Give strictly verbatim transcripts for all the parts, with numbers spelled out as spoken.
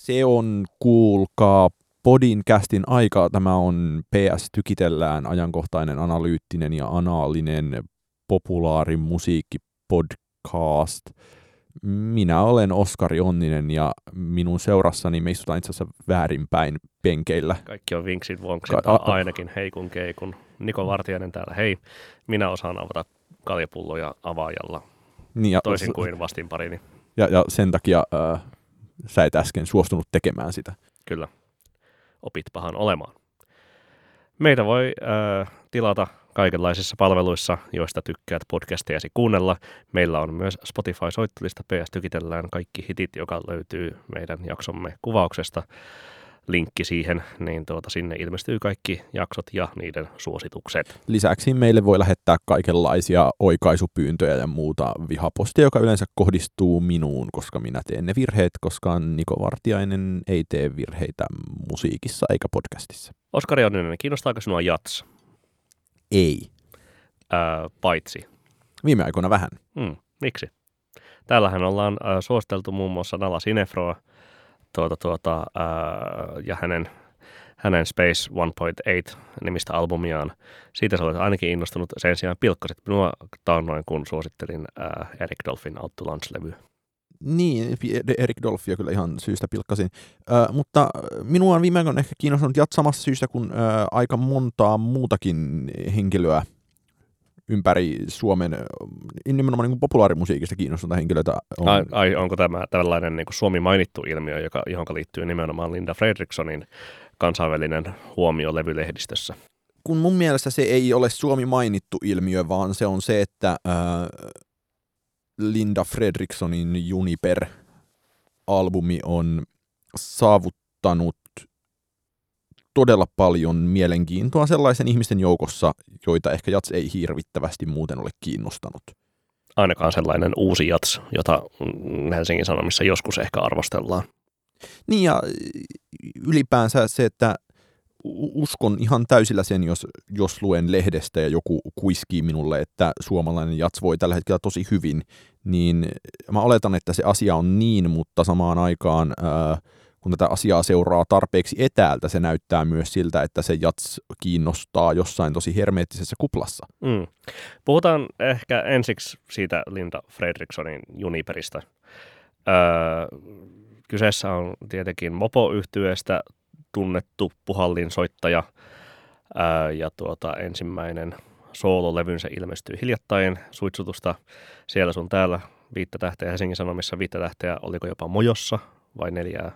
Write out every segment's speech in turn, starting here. Se on, kuulkaa, Podinkästin aikaa. Tämä on P S Tykitellään, ajankohtainen, analyyttinen ja anaalinen populaarimusiikkipodcast. Minä olen Oskari Onninen ja minun seurassani me istutaan itse asiassa väärinpäin penkeillä. Kaikki on vinksit vonksit, Ka- a- ainakin heikun keikun. Niko Vartiainen täällä, hei. Minä osaan avata kaljapulloja avaajalla, niin ja toisin kuin vastinparini. Ja, ja sen takia äh, sä et äsken suostunut tekemään sitä. Kyllä. Opit pahan olemaan. Meitä voi äh, tilata kaikenlaisissa palveluissa, joista tykkäät podcastejasi kuunnella. Meillä on myös Spotify-soittolista P S Tykitellään kaikki hitit, joka löytyy meidän jaksomme kuvauksesta. Linkki siihen, niin tuota, sinne ilmestyy kaikki jaksot ja niiden suositukset. Lisäksi meille voi lähettää kaikenlaisia oikaisupyyntöjä ja muuta vihapostia, joka yleensä kohdistuu minuun, koska minä teen ne virheet, koska Niko Vartiainen ei tee virheitä musiikissa eikä podcastissa. Oskari Onninen, kiinnostaako sinua jats? Ei. Ää, paitsi. Viime aikoina vähän. Mm, miksi? Täällähän ollaan ä, suosteltu muun muassa Nala Sinephroa tuota, tuota, ä, ja hänen, hänen Space yksi pilkku kahdeksan nimistä albumiaan. Siitä sä olet ainakin innostunut. Sen sijaan pilkkasit minua taannoin, kun suosittelin ä, Eric Dolfin Out to Lunch-levyä. Niin, Eric Dolfia kyllä ihan syystä pilkkasin. Äh, mutta minua on viime aikoina ehkä kiinnostunut jat samassa syystä kuin äh, aika montaa muutakin henkilöä ympäri Suomen, nimenomaan niin kuin populaarimusiikista kiinnostunutta henkilöitä. On. Ai, ai, onko tämä tällainen niin kuin Suomi mainittu ilmiö, joka, johon liittyy nimenomaan Linda Fredrikssonin kansainvälinen huomio levylehdistössä? Kun mun mielestä se ei ole Suomi mainittu ilmiö, vaan se on se, että... Äh, Linda Fredrikssonin Juniper-albumi on saavuttanut todella paljon mielenkiintoa sellaisen ihmisten joukossa, joita ehkä jats ei hirvittävästi muuten ole kiinnostanut. Ainakaan sellainen uusi jats, jota Helsingin Sanomissa joskus ehkä arvostellaan. Niin ja ylipäänsä se, että uskon ihan täysillä sen, jos, jos luen lehdestä ja joku kuiskii minulle, että suomalainen jats voi tällä hetkellä tosi hyvin, niin mä oletan, että se asia on niin, mutta samaan aikaan, ää, kun tätä asiaa seuraa tarpeeksi etäältä, se näyttää myös siltä, että se jats kiinnostaa jossain tosi hermeettisessä kuplassa. Mm. Puhutaan ehkä ensiksi siitä Linda Fredrikssonin Juniperistä. Öö, kyseessä on tietenkin Mopo-yhtyeestä tunnettu puhallin soittaja ää, ja tuota, ensimmäinen soololevynsä ilmestyi hiljattain suitsutusta siellä sun täällä, viittä tähteä Helsingin Sanomissa, viittä tähteä, oliko jopa Mojossa vai neljää,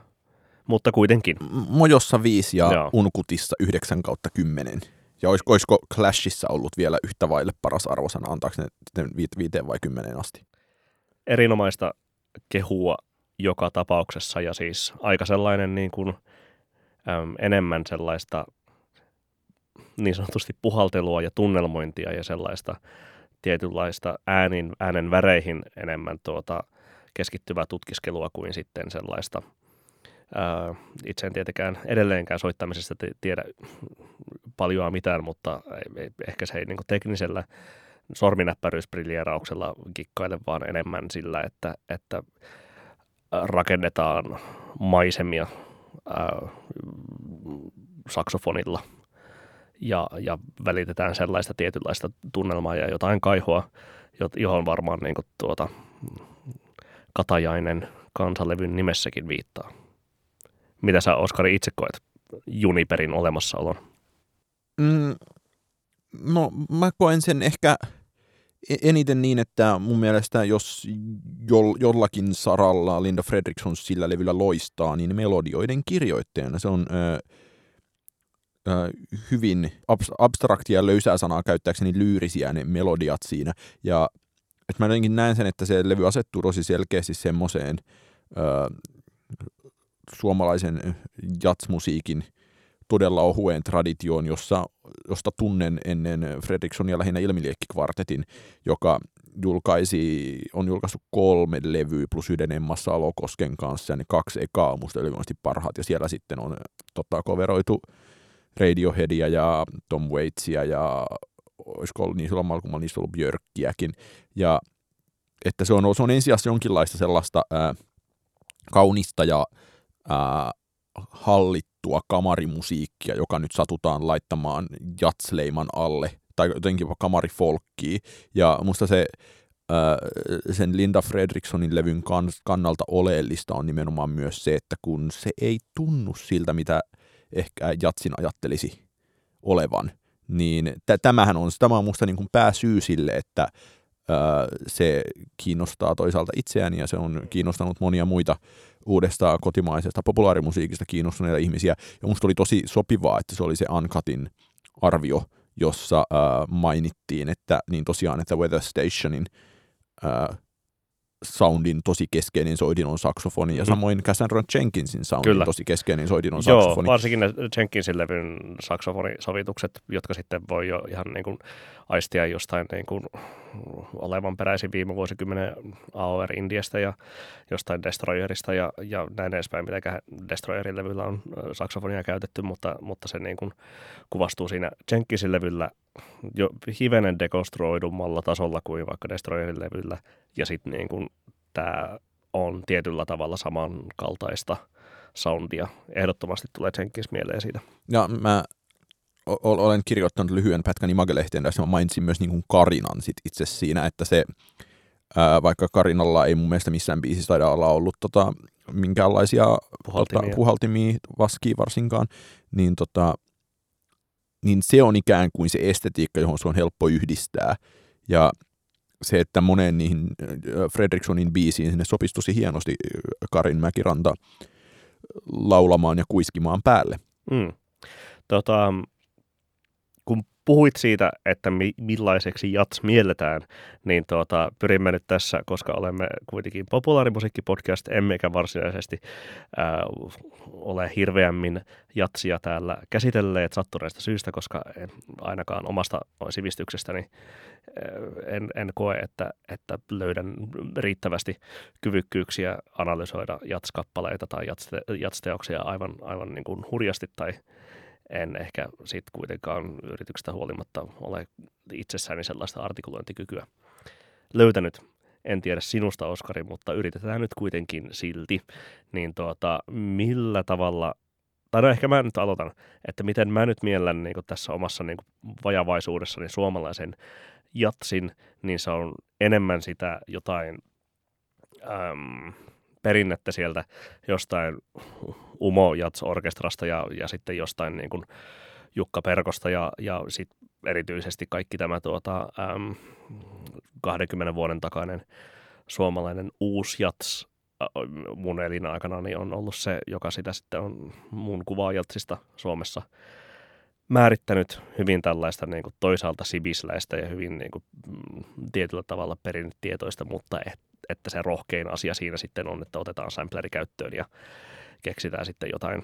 mutta kuitenkin. Mojossa viisi ja Joo. Unkutissa yhdeksän kautta kymmenen. Ja olisiko, olisiko Clashissa ollut vielä yhtä vaille paras arvosana, antaako ne viiteen vai kymmeneen asti? Erinomaista kehua joka tapauksessa ja siis aika sellainen niin kuin Öm, enemmän sellaista niin sanotusti puhaltelua ja tunnelmointia ja sellaista tietynlaista äänin, äänen väreihin enemmän tuota keskittyvää tutkiskelua kuin sitten sellaista. Öö, itse en tietenkään edelleenkään soittamisesta te- tiedä paljoa mitään, mutta ei, ei, ehkä se ei niin kuin teknisellä sorminäppäryysbriljeerauksella kikkaile, vaan enemmän sillä, että, että rakennetaan maisemia Äh, saksofonilla ja, ja välitetään sellaista tietynlaista tunnelmaa ja jotain kaihoa, johon varmaan niin kuin tuota, Katajainen kansalevyn nimessäkin viittaa. Mitä sä, Oskari, itse koet Juniperin olemassaolon? Mm, no mä koen sen ehkä eniten niin, että mun mielestä jos jollakin saralla Linda Fredriksson sillä levyllä loistaa, niin melodioiden kirjoittajana se on ö, ö, hyvin abstraktia ja löysää sanaa käyttääkseni lyyrisiä ne melodiat siinä. Ja et mä jotenkin näen sen, että se levy asettuu tosi selkeästi semmoiseen suomalaisen jatsmusiikin todella ohueen traditioon, jossa, josta tunnen ennen Fredrikssonia lähinnä Ilmiliekki Quartetin, joka julkaisi, on julkaissut kolme levyä plus yhden emmassa Alokosken kanssa, ja ne kaksi ekaa on musta ylivoimaisesti parhaat, ja siellä sitten on totta coveroitu Radioheadia ja Tom Waitsia, ja olisiko ollut niin silloin malkumalla niistä ollut Björkkiäkin, ja että se on, se on ensi asiassa jonkinlaista sellaista ää, kaunista ja ää, hallittua kamarimusiikkia, joka nyt satutaan laittamaan jatsleiman alle, tai jotenkin kamarifolkkiin. Ja musta se, ää, sen Linda Fredrikssonin levyn kannalta oleellista on nimenomaan myös se, että kun se ei tunnu siltä, mitä ehkä jatsin ajattelisi olevan, niin t- tämähän on, tämä on musta niin kuin pääsyy sille, että se kiinnostaa toisaalta itseään ja se on kiinnostanut monia muita uudesta kotimaisesta populaarimusiikista kiinnostuneita ihmisiä. Ja musta oli tosi sopivaa, että se oli se Uncutin arvio, jossa äh, mainittiin, että niin tosiaan, että Weather Stationin äh, soundin tosi keskeinen soidin on saksofoni, ja samoin Cassandra Jenkinsin soundin Kyllä. tosi keskeinen soidin on saksofoni. Joo, varsinkin ne Jenkinsin levyn saksofonisovitukset, jotka sitten voi jo ihan niin kuin aistia jostain niin kuin olevan peräisin viime vuosikymmenen A O R-indiestä ja jostain Destroyerista ja, ja näin edespäin, mitä Destroyerin levyllä on saksofonia käytetty, mutta, mutta se niin kuin kuvastuu siinä Jenkinsin levyllä jo hivenen dekonstruoidummalla tasolla kuin vaikka Destroyerin levyllä, ja sitten niin kuin tämä on tietyllä tavalla samankaltaista soundia. Ehdottomasti tulee Jenkins mieleen siitä. Ja mä o- olen kirjoittanut lyhyen pätkän Image-lehteen, jossa mä mainitsin myös niin kuin Karinan sit itse siinä, että se, ää, vaikka Karinalla ei mun mielestä missään biisissä taida olla ollut tota, minkäänlaisia puhaltimia, tota, puhaltimia vaskii varsinkaan, niin tota niin se on ikään kuin se estetiikka, johon se on helppo yhdistää. Ja se, että moneen niihin Fredrikssonin biisiin sinne sopisi tosi hienosti Karinmäki Ranta laulamaan ja kuiskimaan päälle. Mm. Tota, kun puhuit siitä, että mi- millaiseksi jats mielletään, niin tuota, pyrimme nyt tässä, koska olemme kuitenkin populaarimusiikkipodcast, emmekä varsinaisesti äh, ole hirveämmin jatsia täällä käsitelleet sattuneesta syystä, koska en ainakaan omasta sivistyksestäni äh, en, en koe, että, että löydän riittävästi kyvykkyyksiä analysoida jatskappaleita tai jats- jatsteoksia aivan, aivan niin kuin hurjasti tai en ehkä sitten kuitenkaan yrityksestä huolimatta ole itsessäni sellaista artikulointikykyä löytänyt. En tiedä sinusta, Oskari, mutta yritetään nyt kuitenkin silti. Niin tuota, millä tavalla, tai no ehkä mä nyt aloitan, että miten mä nyt miellän niin kuin tässä omassa niin kuin vajavaisuudessani suomalaisen jatsin, niin se on enemmän sitä jotain äm, perinnettä sieltä jostain Umo jatsorkestrasta ja, ja sitten jostain niin kuin Jukka Perkosta ja, ja sit erityisesti kaikki tämä tuota, äm, kaksikymmentä vuoden takainen suomalainen uusi jats äh, mun elinaikana niin on ollut se, joka sitä sitten on mun kuvaa jatsista Suomessa määrittänyt hyvin tällaista niin kuin toisaalta sibisläistä ja hyvin niin kuin, tietyllä tavalla perinnetietoista, mutta et, että se rohkein asia siinä sitten on, että otetaan sampleri käyttöön ja keksitään sitten jotain,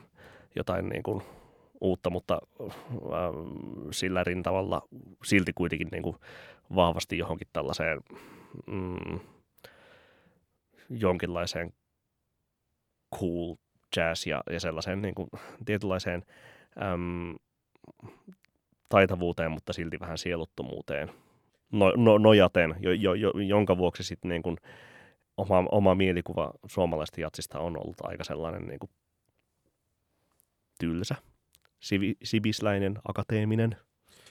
jotain niin kuin uutta, mutta äh, sillä rintavalla silti kuitenkin niin kuin vahvasti johonkin tällaiseen mm, jonkinlaiseen cool jazz ja, ja sellaiseen niin kuin tietynlaiseen äm, taitavuuteen, mutta silti vähän sieluttomuuteen no, no, nojaten, jo, jo, jo, jonka vuoksi sitten niin kuin Oma, oma mielikuva suomalaisesta jatsista on ollut aika sellainen niin kuin tylsä, sivi, sibisläinen, akateeminen.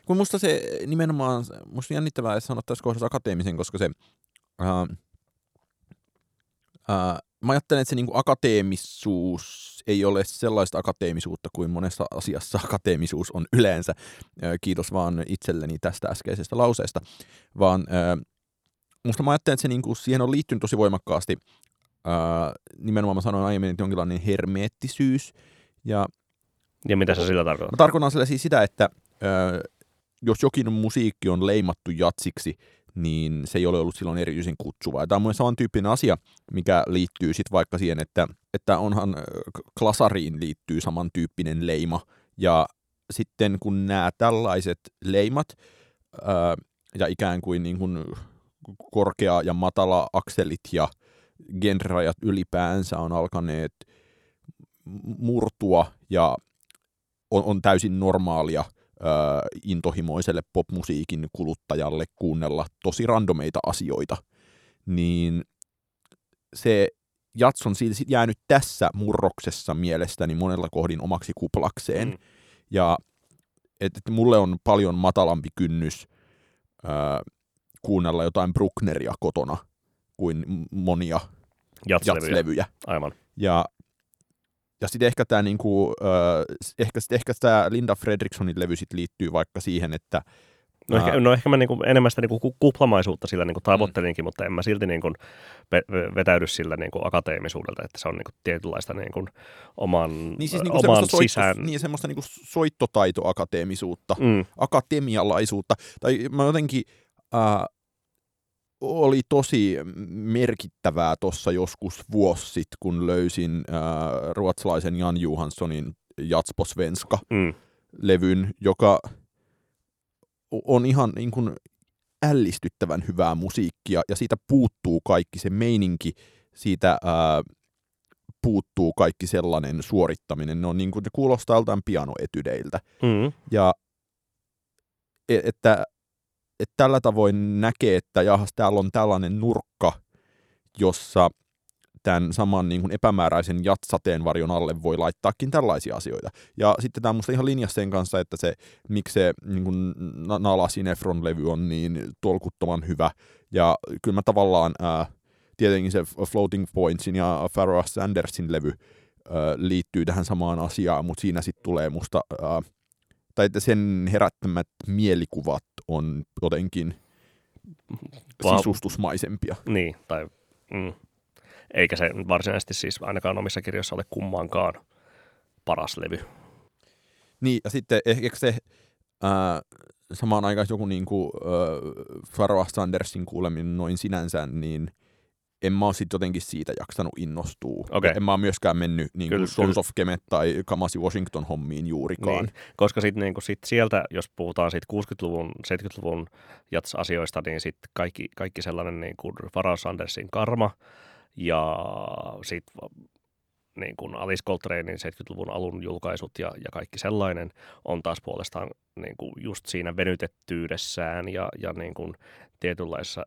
Kun musta se nimenomaan, musta jännittävää, että sanot tässä kohdassa akateemisen, koska se, ää, ää, mä ajattelen, että se niin kuin akateemisuus ei ole sellaista akateemisuutta kuin monessa asiassa akateemisuus on yleensä. Ää, kiitos vaan itselleni tästä äskeisestä lauseesta, vaan ää, musta mä ajattelen, että se niinku, siihen on liittynyt tosi voimakkaasti, ää, nimenomaan mä sanoin aiemmin, että jonkinlainen hermeettisyys. Ja, ja mitä se sillä tarkoittaa? Mä tarkoitan sillä siis sitä, että ää, jos jokin musiikki on leimattu jatsiksi, niin se ei ole ollut silloin erityisen kutsuvaa. Tämä on mun samantyyppinen asia, mikä liittyy sitten vaikka siihen, että, että onhan klasariin liittyy samantyyppinen leima. Ja sitten kun nämä tällaiset leimat ää, ja ikään kuin niin kuin korkea- ja matala-akselit ja genrerajat ylipäänsä on alkaneet murtua ja on, on täysin normaalia ö, intohimoiselle popmusiikin kuluttajalle kuunnella tosi randomeita asioita, niin se jazz on silti jäänyt tässä murroksessa mielestäni monella kohdin omaksi kuplakseen. Mm. Ja et, et mulle on paljon matalampi kynnys äh, kuunnella jotain Bruckneria kotona kuin monia jazzlevyjä. Aivan. Ja, ja sitten ehkä tämä niinku, äh, ehkä, ehkä Linda Fredrikssonin levy sit liittyy vaikka siihen, että No ehkä, no ehkä mä niinku enemmän sitä niinku kuplamaisuutta sillä niinku tavoittelinkin, mm. mutta en mä silti niinku vetäydy sillä niinku akateemisuudelta, että se on niinku tietynlaista niinku oman, niin siis niinku oman sisään. Soitto, niin semmoista niinku soittotaitoakateemisuutta, mm. akatemialaisuutta. Tai mä jotenkin äh, oli tosi merkittävää tuossa joskus vuosi sitten, kun löysin äh, ruotsalaisen Jan Johanssonin Jazz på svenska -levyn, mm. joka on ihan niin kuin ällistyttävän hyvää musiikkia, ja siitä puuttuu kaikki se meininki, siitä ää, puuttuu kaikki sellainen suorittaminen. Ne, on niin kuin, ne kuulostaa joltain pianoetydeiltä. Mm. Ja et, että, et tällä tavoin näkee, että jahas, täällä on tällainen nurkka, jossa tämän saman niin kuin epämääräisen jatsateen varjon alle voi laittaakin tällaisia asioita. Ja sitten tämä on musta ihan linjassa sen kanssa, että se, miksi se niin kuin Nala Sinephron levy on niin tolkuttoman hyvä. Ja kyllä mä tavallaan, ää, tietenkin se Floating Pointsin ja Pharoah Sandersin levy ää, liittyy tähän samaan asiaan, mutta siinä sitten tulee musta, ää, tai että sen herättämät mielikuvat on jotenkin sisustusmaisempia. Niin, tai... Mm. Eikä se varsinaisesti siis ainakaan omissa kirjoissa ole kummankaan paras levy. Niin, ja sitten ehkä se ää, samaan aikaan joku niinku, Pharoah Sandersin kuuleminen noin sinänsä, niin en mä ole sit jotenkin siitä jaksanut innostua. Okay. En mä ole myöskään mennyt niin kuin Sons of Kemet tai Kamasi Washington-hommiin juurikaan. Niin, koska sit, niin kuin sit sieltä, jos puhutaan sit kuusikymmentäluvun, seitsemänkymmentäluvun jats-asioista, niin sit kaikki, kaikki sellainen niin kuin Pharoah Sandersin karma, ja sitten niin kuin Alice Coltranein seitsemänkymmentäluvun alun julkaisut ja, ja kaikki sellainen on taas puolestaan niin kuin just siinä venytettyydessään ja, ja niin kuin tietynlaisessa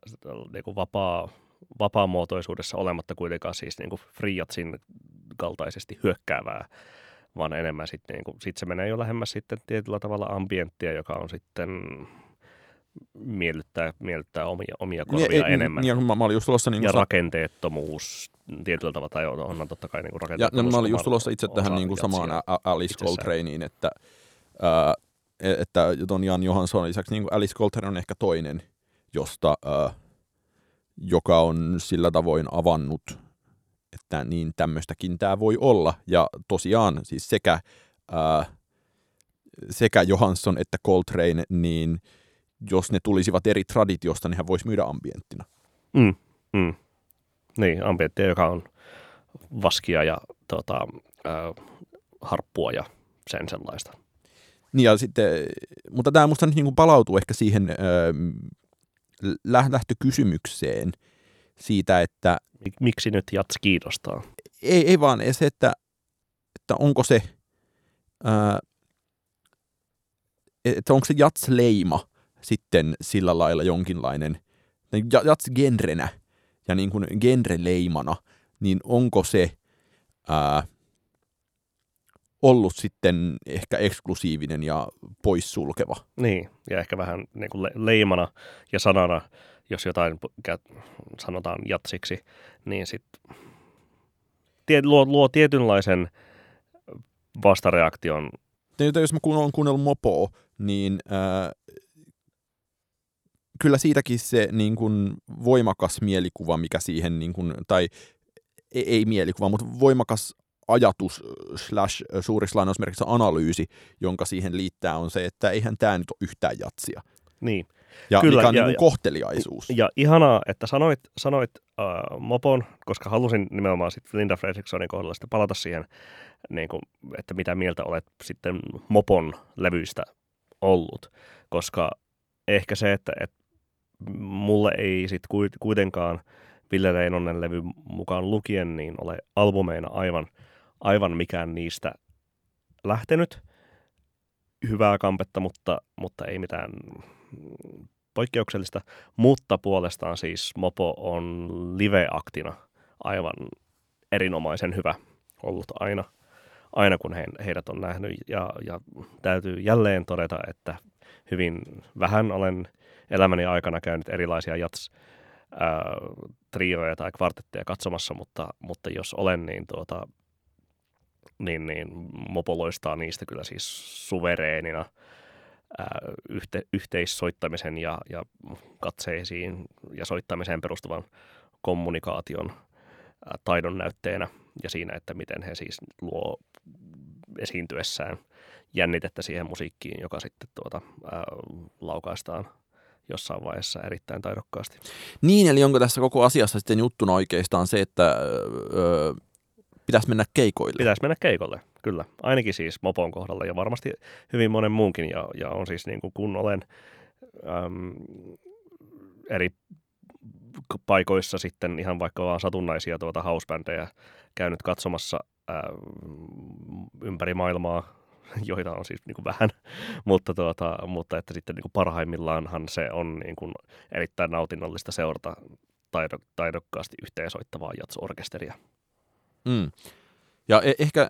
niin kuin vapaa, vapaamuotoisuudessa olematta kuitenkaan siis niin kuin free jazzin kaltaisesti hyökkäävää, vaan enemmän sitten niin kuin, sit se menee jo lähemmäs sitten tietyllä tavalla ambienttia, joka on sitten... miellyttää, miellyttää omia, omia korvia ei, enemmän. Niin, mä, mä olin just tulossa, niin ja sa- rakenteettomuus tietyllä tavalla, tai onhan totta kai niin rakenteettomuus. Ja mä olin just tulossa itse tähän niin samaan Alice Coltranein, että, ää, että ton Jan Johansson lisäksi niin Alice Coltrane on ehkä toinen, josta, ää, joka on sillä tavoin avannut, että niin tämmöistäkin tämä voi olla. Ja tosiaan siis sekä, ää, sekä Johansson että Coltrane, niin jos ne tulisivat eri traditiosta, nehän voisi myydä ambienttina. Mm, mm. Niin, ambienttia, joka on vaskia ja tota, äh, harppua ja sen sellaista. Niin ja sitten, mutta tämä musta nyt niin kuin palautuu ehkä siihen äh, lähtökysymykseen siitä, että... Miksi nyt jats kiinnostaa? Ei, ei vaan se, että, että onko se, äh, että onko se jats-leima sitten sillä lailla jonkinlainen jats-genrenä ja niin kuin genreleimana, niin onko se ää, ollut sitten ehkä eksklusiivinen ja poissulkeva? Niin, ja ehkä vähän niin kuin le- leimana ja sanana, jos jotain sanotaan jatsiksi, niin sitten tie- luo, luo tietynlaisen vastareaktion. Jos mä olen kuunnellut Mopoa, niin... Ää, Kyllä siitäkin se niin kuin voimakas mielikuva, mikä siihen, niin kuin, tai ei, ei mielikuva, mutta voimakas ajatus slash suurissa lainausmerkissä analyysi, jonka siihen liittää, on se, että eihän tämä nyt ole yhtään jatsia. Niin. Ja kyllä, mikä on ja, niin kuin kohteliaisuus. Ja, ja ihanaa, että sanoit, sanoit äh, Mopon, koska halusin nimenomaan sitten Linda Fredrikssonin kohdalla sitten palata siihen, niin kuin, että mitä mieltä olet sitten Mopon levyistä ollut, koska ehkä se, että... että mulle ei sit kuitenkaan Ville Leinonen levy mukaan lukien niin ole albumeina aivan, aivan mikään niistä lähtenyt. Hyvää kampetta, mutta, mutta ei mitään poikkeuksellista. Mutta puolestaan siis Mopo on live-aktina aivan erinomaisen hyvä ollut aina, aina kun he, heidät on nähnyt. Ja, ja täytyy jälleen todeta, että hyvin vähän olen elämäni aikana käynyt erilaisia jats trioja tai kvartetteja katsomassa, mutta, mutta jos olen, niin, tuota, niin, niin Mopo loistaa niistä kyllä siis suvereenina ää, yhte, yhteissoittamisen ja, ja katseisiin ja soittamiseen perustuvan kommunikaation ää, taidon näytteenä ja siinä, että miten he siis luo esiintyessään jännitettä siihen musiikkiin, joka sitten tuota, ää, laukaistaan jossain vaiheessa erittäin taidokkaasti. Niin, eli onko tässä koko asiassa sitten juttuna oikeastaan se, että öö, pitäisi mennä keikoille? Pitäisi mennä keikoille, kyllä. Ainakin siis Mopon kohdalla ja varmasti hyvin monen muunkin. Ja, ja on siis niin kuin kun olen äm, eri paikoissa sitten ihan vaikka vaan satunnaisia tuota housebändejä käynyt katsomassa ää, ympäri maailmaa, joita on siis niin kuin vähän, mutta, tuota, mutta että sitten niin kuin parhaimmillaanhan se on niin kuin erittäin nautinnollista seurata taidok- taidokkaasti yhteensoittavaa jazz-orkesteria. Mm. Ja e- ehkä...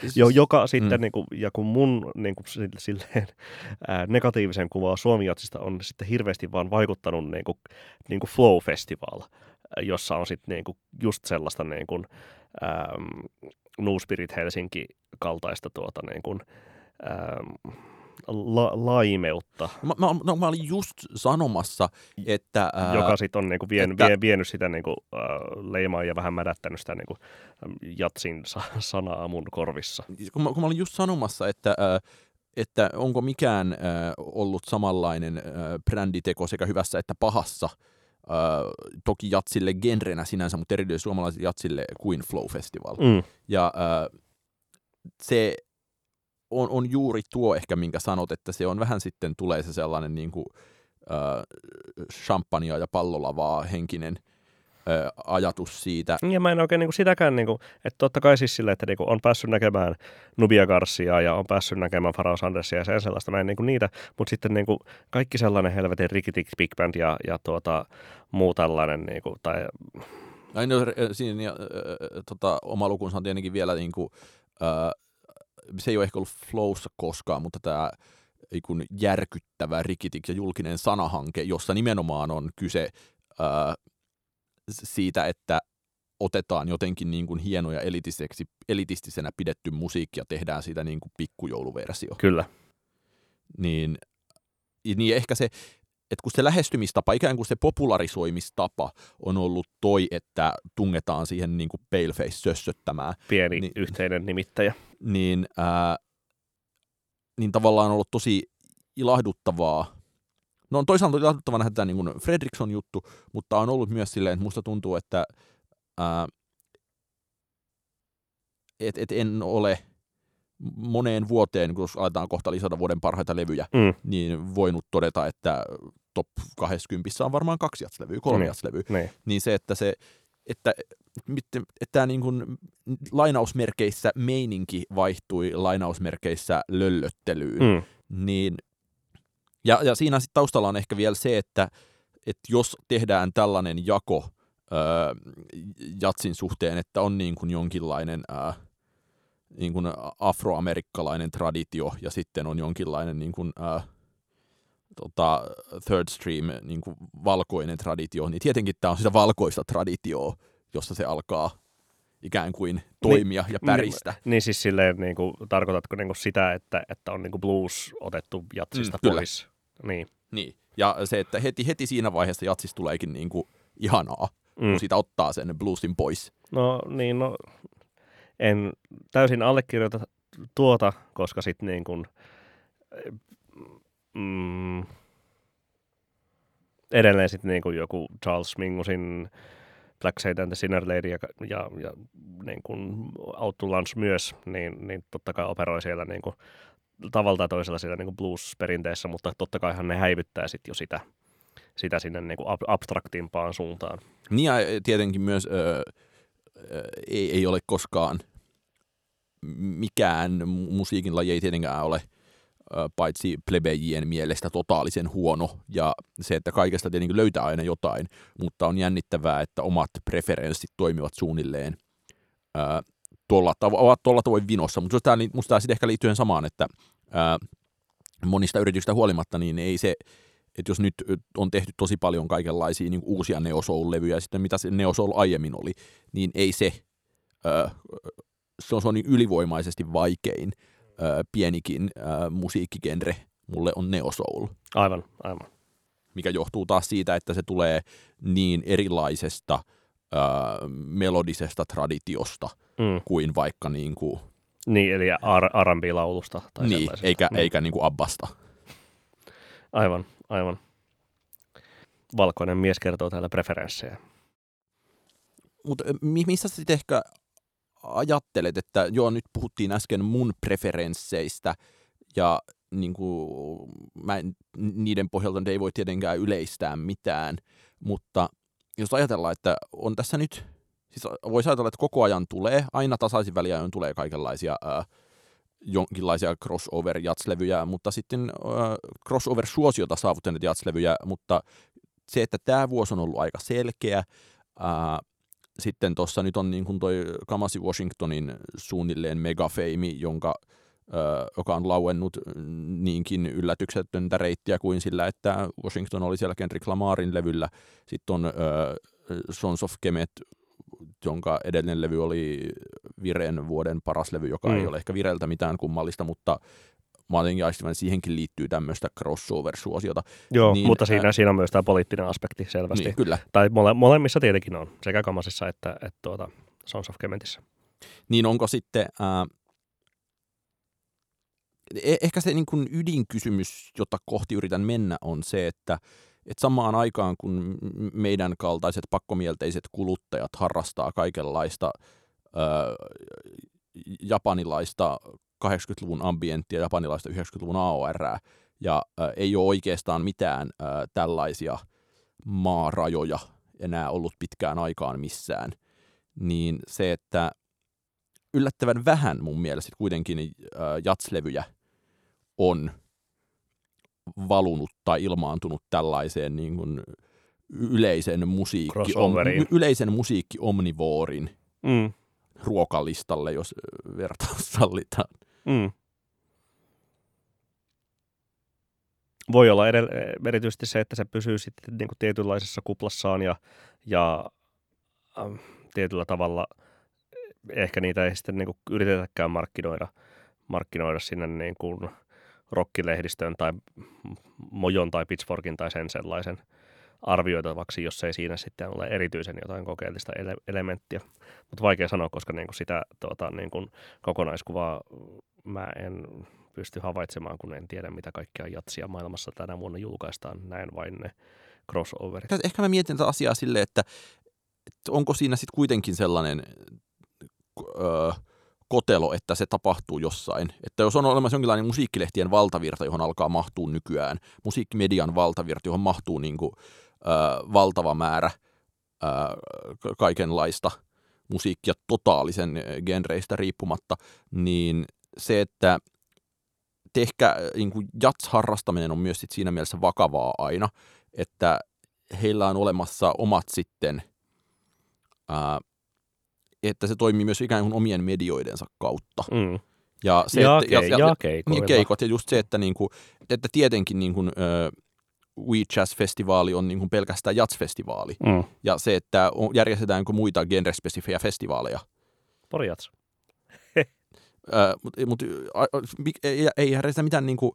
Äh, jo, joka sitten, mm. niin kuin, ja kun mun niin kuin silleen, äh, negatiivisen kuvaa suomi-jazzista on sitten hirveästi vaan vaikuttanut niin kuin, niin kuin Flow Festival, jossa on sitten niin kuin just sellaista... Niin kuin, ähm, New Spirit Helsinki kaltaista tuota niin kuin ähm, la, laimeutta. Mä, mä, no, mä olin just sanomassa, että... Äh, joka sit on niin kuin vien, että... vie, vienyt sitä niin kuin, äh, leimaa ja vähän mädättänyt sitä niin kuin, jatsin sa- sanaa mun korvissa. Kun mä, kun mä olin just sanomassa, että... Äh, että onko mikään äh, ollut samanlainen äh, bränditeko sekä hyvässä että pahassa, Uh, toki jatsille genrenä sinänsä, mutta erityisesti suomalaisille jatsille kuin Flow Festival. Mm. Ja uh, se on, on juuri tuo ehkä, minkä sanot, että se on vähän sitten, tulee se sellainen niin kuin, uh, champagnea ja pallolavaa henkinen uh, ajatus siitä. Ja mä en oikein niin kuin sitäkään, niin kuin, että totta kai siis sille, että niin kuin on päässyt näkemään Nubya Garciaa ja on päässyt näkemään Pharoah Sandersia ja sen sellaista, mä en niin kuin niitä, mutta sitten niin kuin kaikki sellainen helvetin rikitik big band ja, ja tuota... muu tällainen niinku tai aina siinä ja, ä, tota, oma lukunsa on tietenkin vielä niinku ä, se ei ole ehkä ollut flowssa koskaan, mutta tämä ikun järkyttävä rikitik ja julkinen sanahanke, jossa nimenomaan on kyse ä, siitä, että otetaan jotenkin niin kuin hieno ja elitiseksi, elitistisenä pidetty musiikki ja tehdään siitä niin kuin pikkujouluversio. Kyllä. Niin niin ehkä se, että kun se lähestymistapa, ikään kuin se popularisoimistapa on ollut toi, että tungetaan siihen niin kuin paleface-sössöttämään. Pieni niin, yhteinen nimittäjä. Niin, ää, niin tavallaan on ollut tosi ilahduttavaa. No on toisaalta ilahduttavaa nähdä tämä niin Fredriksson juttu, mutta on ollut myös silleen, että musta tuntuu, että ää, et, et en ole... moneen vuoteen, kun aletaan kohta lisätä vuoden parhaita levyjä, mm. niin voinut todeta, että top kaksikymmentä on varmaan kaksi jats-levyä, kolme mm. jats-levyä. Mm. Niin se, että se, että, että, että niin kuin lainausmerkeissä meininki vaihtui lainausmerkeissä löllöttelyyn. Mm. Niin, ja, ja siinä sit taustalla on ehkä vielä se, että, että jos tehdään tällainen jako ää, jatsin suhteen, että on niin kuin jonkinlainen... Ää, niin kuin afroamerikkalainen traditio ja sitten on jonkinlainen niin kuin, ää, tota, third stream niin kuin valkoinen traditio, niin tietenkin tämä on sitä valkoista traditioa, jossa se alkaa ikään kuin toimia niin, ja päristä. Niin, niin siis silleen, niin kuin, tarkoitatko niin kuin sitä, että, että on niin kuin blues otettu jatsista mm, pois? Niin. niin. Ja se, että heti, heti siinä vaiheessa jatsista tuleekin niin kuin ihanaa, mm. kun siitä ottaa sen bluesin pois. No niin, no... En täysin allekirjoita tuota, koska sitten niin kuin mm, edelleen sitten niin kuin joku Charles Mingusin Black Saint and the Sinner Lady ja, ja, ja niin kuin Out to Lunch myös, niin, niin totta kai operoi siellä niin kuin tavalla tai toisella siellä niin kuin blues-perinteessä, mutta totta kaihan ne häivyttää sitten jo sitä, sitä sinne niin kuin abstraktimpaan suuntaan. Niin ja tietenkin myös... Öö, Ei, ei ole koskaan mikään musiikin laji, ei tietenkään ole paitsi plebejien mielestä totaalisen huono, ja se, että kaikesta tietenkin löytää aina jotain, mutta on jännittävää, että omat preferenssit toimivat suunnilleen ää, tuolla, tav- ovat tuolla tavoin vinossa, mutta tämä, musta tämä sitten ehkä liittyy samaan, että ää, monista yrityksistä huolimatta, niin ei se, että jos nyt on tehty tosi paljon kaikenlaisia niin uusia Neo Soul-levyjä, ja sitten mitä se Neo Soul aiemmin oli, niin ei se, ää, se on, se on niin ylivoimaisesti vaikein, pienikin äh, musiikkigenre mulle on Neo Soul. Aivan, aivan. Mikä johtuu taas siitä, että se tulee niin erilaisesta äh, melodisesta traditiosta mm. kuin vaikka niin kuin... Niin, eli R and B-laulusta tai niin, sellaisesta. Eikä, niin, eikä niin kuin Abbasta. Aivan, aivan. Valkoinen mies kertoo täällä preferenssejä. Mutta missä sitten ehkä... ajattelet, että joo, nyt puhuttiin äsken mun preferensseistä, ja niin kuin, mä en, niiden pohjalta ei voi tietenkään yleistää mitään, mutta jos ajatellaan, että on tässä nyt, siis voisi ajatella, että koko ajan tulee, aina tasaisin väliajoin tulee kaikenlaisia ää, jonkinlaisia crossover-jatslevyjä, mutta sitten ää, crossover-suosiota saavuttaneet jatslevyjä, mutta se, että tämä vuosi on ollut aika selkeä, ää, sitten tuossa nyt on niin kuin toi Kamasi Washingtonin suunnilleen megafeimi, jonka, ö, joka on lauennut niinkin yllätyksetöntä reittiä kuin sillä, että Washington oli siellä Kendrick Lamarin levyllä. Sitten on ö, Sons of Kemet, jonka edellinen levy oli Viren vuoden paras levy, joka mm. ei ole ehkä Vireltä mitään kummallista, mutta mä jotenkin aistivan, siihenkin liittyy tämmöistä crossover-suosiota. Joo, niin, mutta siinä, ää... siinä on myös tämä poliittinen aspekti selvästi. Niin, kyllä. Tai mole, molemmissa tietenkin on, sekä Kamasissa että, että tuota Sons of Kementissä. Niin onko sitten, ää... eh- ehkä se niin kuin ydinkysymys, jota kohti yritän mennä, on se, että et samaan aikaan, kun meidän kaltaiset pakkomielteiset kuluttajat harrastaa kaikenlaista ää... japanilaista kahdeksankymmentäluvun ambienttia, japanilaista yhdeksänkymmentäluvun A O R:ää, ja ä, ei ole oikeastaan mitään ä, tällaisia maarajoja enää ollut pitkään aikaan missään, niin se, että yllättävän vähän mun mielestä kuitenkin ä, jatslevyjä on valunut tai ilmaantunut tällaiseen niin kuin yleisen musiikki, om, yleisen musiikki-omnivoorin mm. ruokalistalle, jos vertaus sallitaan. Mm. Voi olla edell- erityisesti se, että se pysyy sitten niin kuin tietynlaisessa kuplassaan ja, ja ähm, tietyllä tavalla ehkä niitä ei sitten niin kuin yritetäkään markkinoida, markkinoida sinne niin kuin rockilehdistön tai Mojon tai Pitchforkin tai sen sellaisen arvioitavaksi, jos ei siinä sitten ole erityisen jotain kokeellista ele- elementtiä. Mutta vaikea sanoa, koska niinku sitä tuota, niinku kokonaiskuvaa mä en pysty havaitsemaan, kun en tiedä, mitä kaikkea jatsia maailmassa tänä vuonna julkaistaan. Näin vain ne crossoverit. Ehkä mä mietin tätä asiaa silleen, että, että onko siinä sitten kuitenkin sellainen öö, kotelo, että se tapahtuu jossain. Että jos on olemassa jonkinlainen musiikkilehtien valtavirta, johon alkaa mahtua nykyään, musiikkimedian valtavirta, johon mahtuu niinku Äh, valtava määrä äh, kaikenlaista musiikkia totaalisen genreistä riippumatta, niin se, että tehkä, niin kuin jazz-harrastaminen on myös sit siinä mielessä vakavaa aina, että heillä on olemassa omat sitten, äh, että se toimii myös ikään kuin omien medioidensa kautta. Mm. Ja, se, ja, että, kei, ja, ja keikoilla. Keikot, ja just se, että, niin kuin, että tietenkin niin kuin, öö, We Jazz-festivaali on niin kuin pelkästään jazz-festivaali. Mm. Ja se, että on, järjestetäänkö muita genre-spesifejä festivaaleja. Pori jazz. Mutta mut, ei, ei järjestetä mitään niin kuin...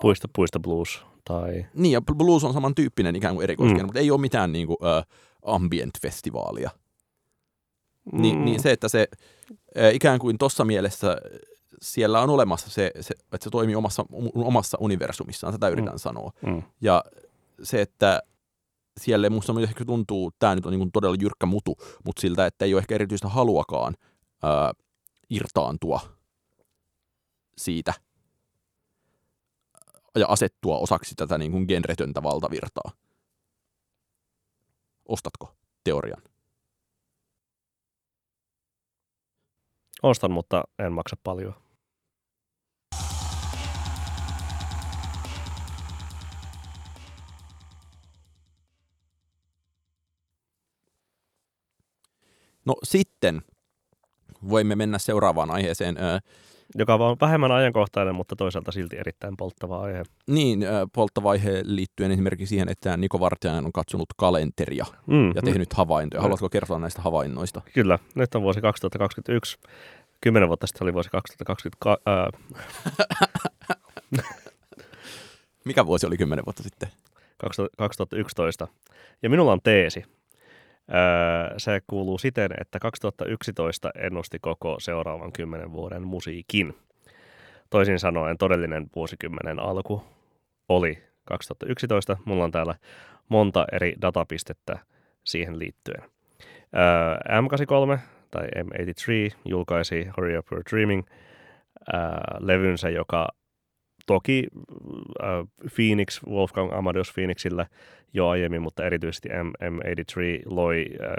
Puista, puista blues tai... Niin, ja blues on samantyyppinen ikään kuin erikoiskeino, mm. mutta ei ole mitään niin kuin, ä, ambient-festivaalia. Ni, mm. Niin se, että se ä, ikään kuin tuossa mielessä... Siellä on olemassa se, se, että se toimii omassa, omassa universumissaan, tätä yritän mm. sanoa. Mm. Ja se, että siellä musta ehkä tuntuu, tämä nyt on niin todella jyrkkä mutu, mutta siltä, että ei ole ehkä erityistä haluakaan ää, irtaantua siitä ja asettua osaksi tätä niin kuin genretöntä valtavirtaa. Ostatko teorian? Ostan, mutta en maksa paljon. No sitten voimme mennä seuraavaan aiheeseen. Joka on vähemmän ajankohtainen, mutta toisaalta silti erittäin polttava aihe. Niin, polttava aihe liittyen esimerkiksi siihen, että Niko Vartiainen on katsonut kalenteria mm, ja tehnyt mm. havaintoja. Haluatko kertoa näistä havainnoista? Kyllä, nyt on vuosi kaksituhattakaksikymmentäyksi. Kymmenen vuotta sitten oli vuosi kaksituhattakaksikymmentä... Ää... Mikä vuosi oli kymmenen vuotta sitten? kaksituhattayksitoista. Ja minulla on teesi. Öö, se kuuluu siten, että kaksituhattayksitoista ennusti koko seuraavan kymmenen vuoden musiikin. Toisin sanoen todellinen vuosikymmenen alku oli kaksituhattayksitoista. Mulla on täällä monta eri datapistettä siihen liittyen. Öö, M kahdeksankymmentäkolme tai M kahdeksankymmentäkolme julkaisi Hurry Up You're Dreaming öö, levynsä, joka toki äh, Phoenix, Wolfgang Amadeus Phoenixillä jo aiemmin, mutta erityisesti M kahdeksankymmentäkolme loi äh,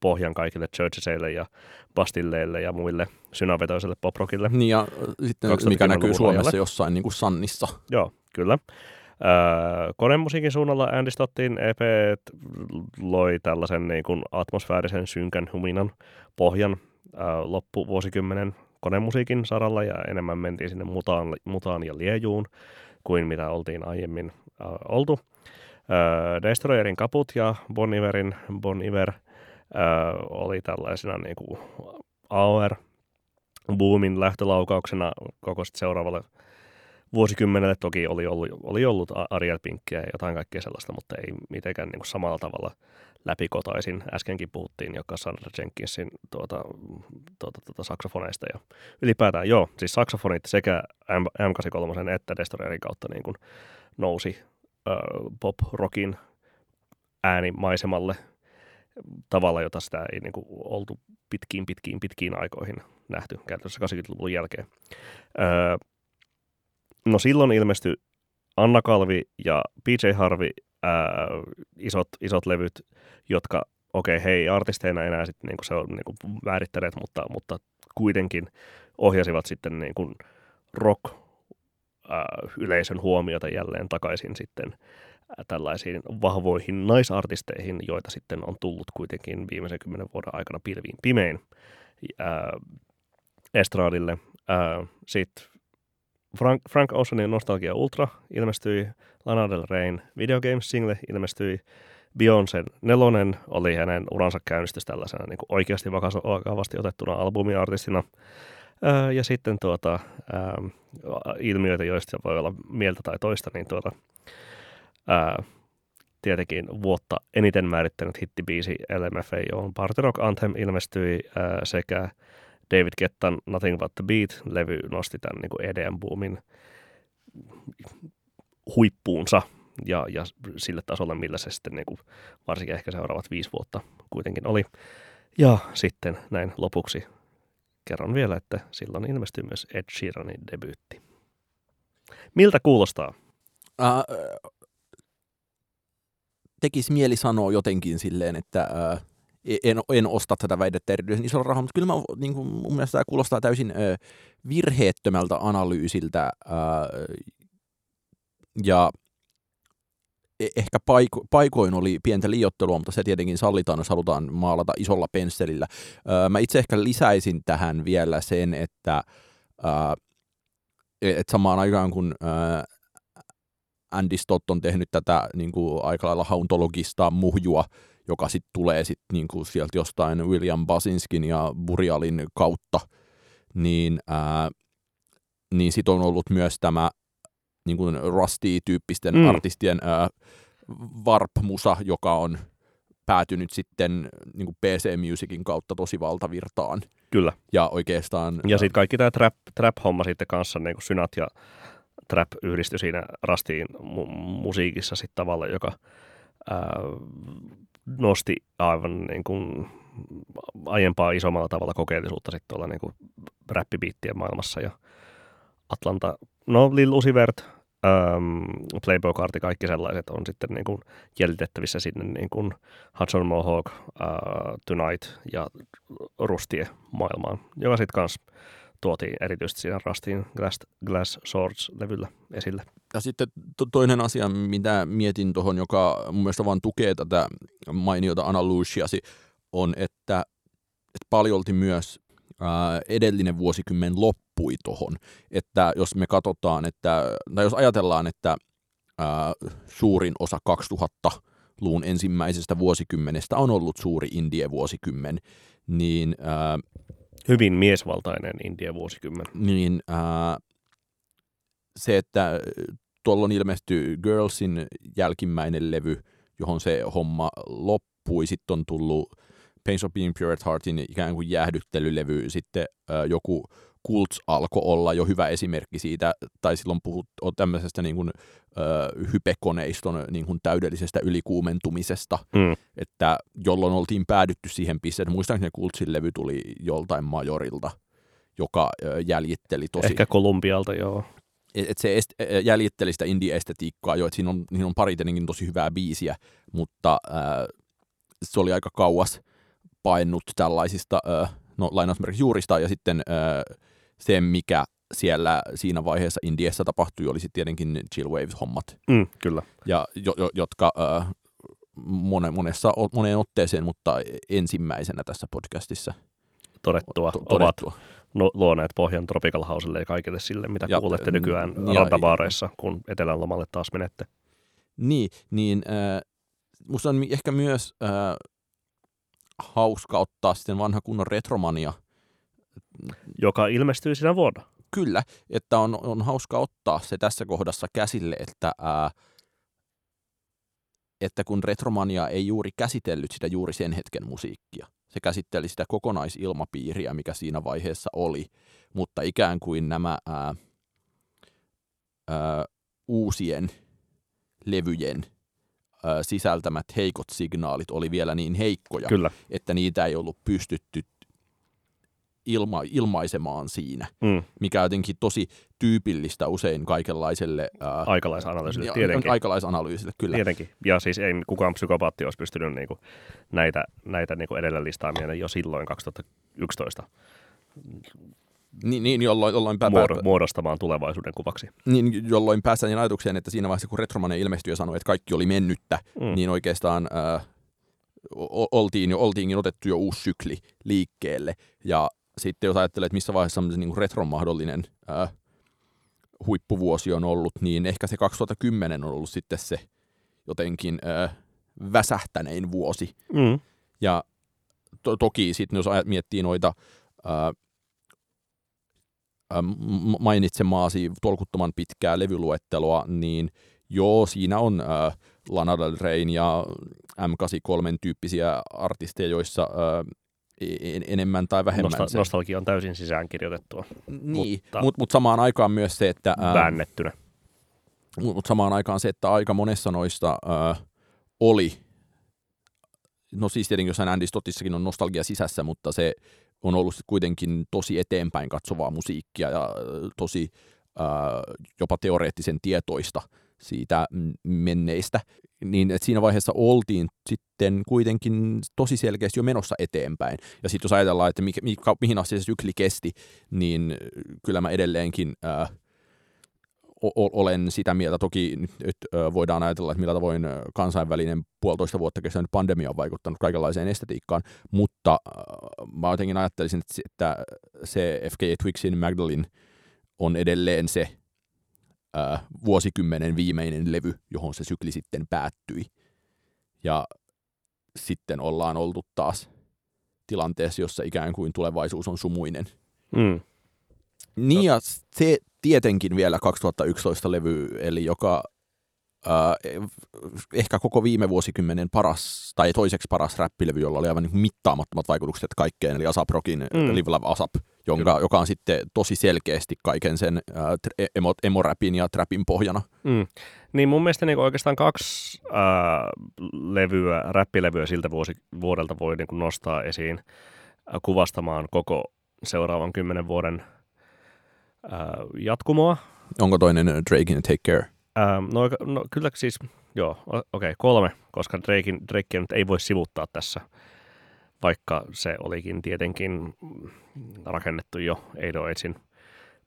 pohjan kaikille Churchesille ja Bastilleille ja muille synävetoiselle poprokille. Niin ja sitten mikä näkyy Suomessa ajalle. Jossain niin kuin Sannissa. Joo, kyllä. Äh, konemusiikin suunnalla Andy Stottin E P loi tällaisen niin kuin atmosfäärisen synkän huminan pohjan äh, loppuvuosikymmenen konemusiikin saralla ja enemmän mentiin sinne mutaan, mutaan ja liejuun kuin mitä oltiin aiemmin äh, oltu. Äh, Destroyerin Kaput ja Bon Iverin Bon Iver äh, oli tällaisena niin kuin A O R-boomin lähtölaukauksena koko sit seuraavalle vuosikymmenelle. Toki oli ollut, oli ollut Ariel Pinkkiä ja jotain kaikkea sellaista, mutta ei mitenkään niin kuin samalla tavalla läpikotaisin. Äskenkin puhuttiin jo Cassandra Jenkinsin tuota, tuota, tuota, saksofoneista ja ylipäätään joo, siis saksofonit sekä M kahdeksankymmentäkolme että Destroyerin kautta niin kuin nousi äh, pop-rockin äänimaisemalle tavalla, jota sitä ei niin kuin oltu pitkiin, pitkiin, pitkiin aikoihin nähty käytännössä kahdeksankymmentäluvun jälkeen. Öö, no silloin ilmestyi Anna Kalvi ja P J Harvey Ää, isot, isot levyt, jotka, okei, okay, he ei artisteina enää sit, niinku, se on niinku, määrittäneet, mutta, mutta kuitenkin ohjasivat sitten niinku, rock-yleisön huomiota jälleen takaisin sitten ää, tällaisiin vahvoihin naisartisteihin, joita sitten on tullut kuitenkin viimeisen kymmenen vuoden aikana pilviin pimein ää, estraadille. Sitten Frank, Frank Oceanin Nostalgia Ultra ilmestyi, Lana Del Reyn Video Games Single ilmestyi, Beyoncén Nelonen oli hänen uransa käynnistys tällaisena niin kuin oikeasti vakavasti otettuna albumiartistina. Öö, ja sitten tuota, öö, ilmiöitä, joista voi olla mieltä tai toista, niin tuota, öö, tietenkin vuotta eniten määrittänyt hittibiisi L M F A O Party Rock Anthem ilmestyi öö, sekä David Guettan Nothing But The Beat-levy nosti tämän niin kuin E D M-boomin huippuunsa ja, ja sille tasolle, millä se sitten niin kuin, varsinkin ehkä seuraavat viisi vuotta kuitenkin oli. Ja sitten näin lopuksi kerron vielä, että silloin ilmestyy myös Ed Sheeranin debyytti. Miltä kuulostaa? Äh, tekisi mieli sanoa jotenkin silleen, että... Äh... En, en osta tätä väitettä erityisen isolla rahalla, mutta kyllä mä, niin kuin, mun mielestä tämä kuulostaa täysin ö, virheettömältä analyysiltä ö, ja ehkä paiko, paikoin oli pientä liioittelua, mutta se tietenkin sallitaan, jos halutaan maalata isolla pensselillä. Ö, mä itse ehkä lisäisin tähän vielä sen, että ö, et samaan aikaan kun... Ö, Andy Stott on tehnyt tätä niin kuin aika lailla hauntologista muhjua, joka sitten tulee sit, niin kuin sieltä jostain William Basinskin ja Burialin kautta, niin, ää, niin sitten on ollut myös tämä niin kuin Rustie-tyyppisten mm. artistien ää, Warp-musa, joka on päätynyt sitten niin kuin P C Musicin kautta tosi valtavirtaan. Kyllä. Ja oikeastaan... Ja sitten kaikki tämä trap, trap-homma sitten kanssa, niin kuin synät ja... Trap yhdistyi siinä Rustiin mu- musiikissa sitten tavalla, joka ää, nosti aivan niin kuin aiempaa isommalla tavalla kokeellisuutta sitten tuolla niin kuin räppibiittien maailmassa ja Atlanta, no Lil Uzi Vert, Playboy-kartti, kaikki sellaiset on sitten niin kuin jäljitettävissä sinne niin kuin Hudson Mohawk, ää, Tonight ja Rustie maailmaan, joka sitten kanssa tuotiin erityisesti siinä Rustin Glass, Glass Swords-levyllä esille. Ja sitten to- toinen asia, mitä mietin tuohon, joka mun mielestä vaan tukee tätä mainiota analyysiasi, on, että että paljolti myös ää, edellinen vuosikymmen loppui tohon, että jos me katsotaan, että, tai jos ajatellaan, että ää, suurin osa kaksituhattaluvun ensimmäisestä vuosikymmenestä on ollut suuri indie-vuosikymmen, niin... Ää, hyvin miesvaltainen indie-vuosikymmen. Niin ää, se, että tuolloin ilmestyi Girlsin jälkimmäinen levy, johon se homma loppui, sitten on tullut Pains of Being Pure at Heartin ikään kuin jäähdyttelylevy, sitten ää, joku Kults alkoi olla jo hyvä esimerkki siitä, tai silloin puhuttu tämmöisestä niin kuin, ää, hypekoneiston niin kuin täydellisestä ylikuumentumisesta, mm. että jolloin oltiin päädytty siihen pisteeseen. Muistaakseni Kultsin levy tuli joltain majorilta, joka ää, jäljitteli tosi... Ehkä Kolumbialta, joo. Että se est- jäljitteli sitä indie-estetiikkaa jo, että siinä on, siinä on pari tietenkin tosi hyvää biisiä, mutta ää, se oli aika kauas painut tällaisista ää, no, lainausmerkiksi juurista, ja sitten ää, se, mikä siellä siinä vaiheessa Indiassa tapahtui, oli sitten tietenkin Chill Waves-hommat, mm, kyllä. Ja, jo, jo, jotka ää, mone, monessa, moneen otteeseen, mutta ensimmäisenä tässä podcastissa todettua, to, todettua. ovat. No, luoneet pohjan Tropical Houselle ja kaikille sille, mitä ja, kuulette nykyään ja, rantabaareissa, kun etelän lomalle taas menette. Niin, niin äh, musta on ehkä myös äh, hauska ottaa sitten vanha kunnon retromania. Joka ilmestyy sinä vuonna. Kyllä, että on, on hauska ottaa se tässä kohdassa käsille, että, äh, että kun retromania ei juuri käsitellyt sitä juuri sen hetken musiikkia. Se käsitteli sitä kokonaisilmapiiriä, mikä siinä vaiheessa oli, mutta ikään kuin nämä ää, ää, uusien levyjen ää, sisältämät heikot signaalit oli vielä niin heikkoja, kyllä. Että niitä ei ollut pystytty ilma, ilmaisemaan siinä, mm. mikä on jotenkin tosi tyypillistä usein kaikenlaiselle... Ää, aikalaisanalyysille, tietenkin. Aikalaisanalyysille, kyllä. Tietenkin. Ja siis ei kukaan psykopaatti olisi pystynyt niinku näitä, näitä niinku edellä listaamia jo silloin kaksituhattayksitoista niin, niin, jolloin, jolloin pä- muod- muodostamaan tulevaisuuden kuvaksi. Niin, jolloin päästään ajatukseen, että siinä vaiheessa kun Retromania ilmestyi ja sanoi, että kaikki oli mennyttä, mm. niin oikeastaan... Ää, oltiin jo, oltiinkin otettu jo uusi sykli liikkeelle, ja sitten jos ajattelee, että missä vaiheessa se niin retron mahdollinen ää, huippuvuosi on ollut, niin ehkä se kaksituhattakymmenen on ollut sitten se jotenkin ää, väsähtänein vuosi. Mm. Ja to- toki sitten jos ajat, miettii noita ää, ää, mainitsemaasi tolkuttoman pitkää levyluetteloa, niin joo, siinä on... Ää, Lana Del Reyn ja M kahdeksankymmentäkolme tyyppisiä artisteja, joissa ää, en, enemmän tai vähemmän... Nostal- nostalgia on täysin sisäänkirjoitettua. Niin, mutta mut, mut samaan aikaan myös se, että... Ää, väännettynä. Mutta samaan aikaan se, että aika monessa noista ää, oli... No siis tietenkin jossain Andy Stottissakin on nostalgia sisässä, mutta se on ollut kuitenkin tosi eteenpäin katsovaa musiikkia ja tosi ää, jopa teoreettisen tietoista siitä menneistä, niin että siinä vaiheessa oltiin sitten kuitenkin tosi selkeästi jo menossa eteenpäin. Ja sitten jos ajatellaan, että mikä, mikä, mihin asti se sykli kesti, niin kyllä mä edelleenkin ää, o- olen sitä mieltä. Toki nyt, nyt ää, voidaan ajatella, että millä tavoin kansainvälinen puolitoista vuotta kestänyt pandemia on vaikuttanut kaikenlaiseen estetiikkaan, mutta ää, mä jotenkin ajattelisin, että se F K Twixin Magdalene on edelleen se, Äh, vuosikymmenen viimeinen levy, johon se sykli sitten päättyi. Ja sitten ollaan oltu taas tilanteessa, jossa ikään kuin tulevaisuus on sumuinen. Mm. Niin ja se tietenkin vielä kaksituhattayksitoista levy, eli joka äh, ehkä koko viime vuosikymmenen paras, tai toiseksi paras räppilevy, jolla oli aivan niin kuin mittaamattomat vaikutukset kaikkeen, eli A$AP Rockin mm. Live Love A$AP. Jonka, joka on sitten tosi selkeästi kaiken sen ää, emo, emoräpin ja trapin pohjana. Mm. Niin mun mielestä niin oikeastaan kaksi ää, levyä, räppilevyä siltä vuosi, vuodelta voi niin kuin nostaa esiin ää, kuvastamaan koko seuraavan kymmenen vuoden ää, jatkumoa. Onko toinen Drakein Take Care? Ää, no, no kyllä siis, joo, okei, okay, kolme, koska Drakein, Drakein nyt ei voi sivuuttaa tässä. Vaikka se olikin tietenkin rakennettu jo Eido Agesin